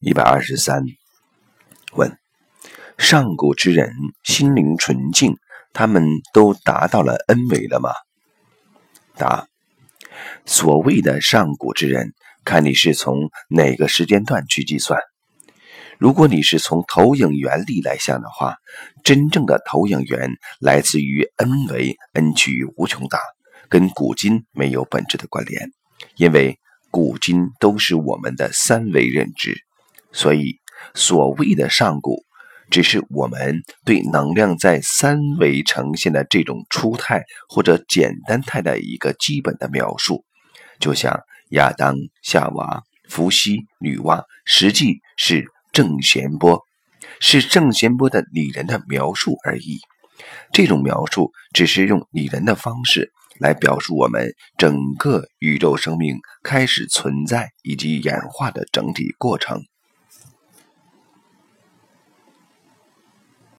123问：上古之人心灵纯净，他们都达到了恩维了吗？答：所谓的上古之人，看你是从哪个时间段去计算。如果你是从投影原理来想的话，真正的投影源来自于 n 维 n 趋于无穷大，跟古今没有本质的关联，因为古今都是我们的三维认知，所以所谓的上古只是我们对能量在三维呈现的这种初态或者简单态的一个基本的描述，就像亚当、夏娃、伏羲、女娲实际是正弦波，是正弦波的拟人的描述而已。这种描述只是用拟人的方式来表述我们整个宇宙生命开始存在以及演化的整体过程。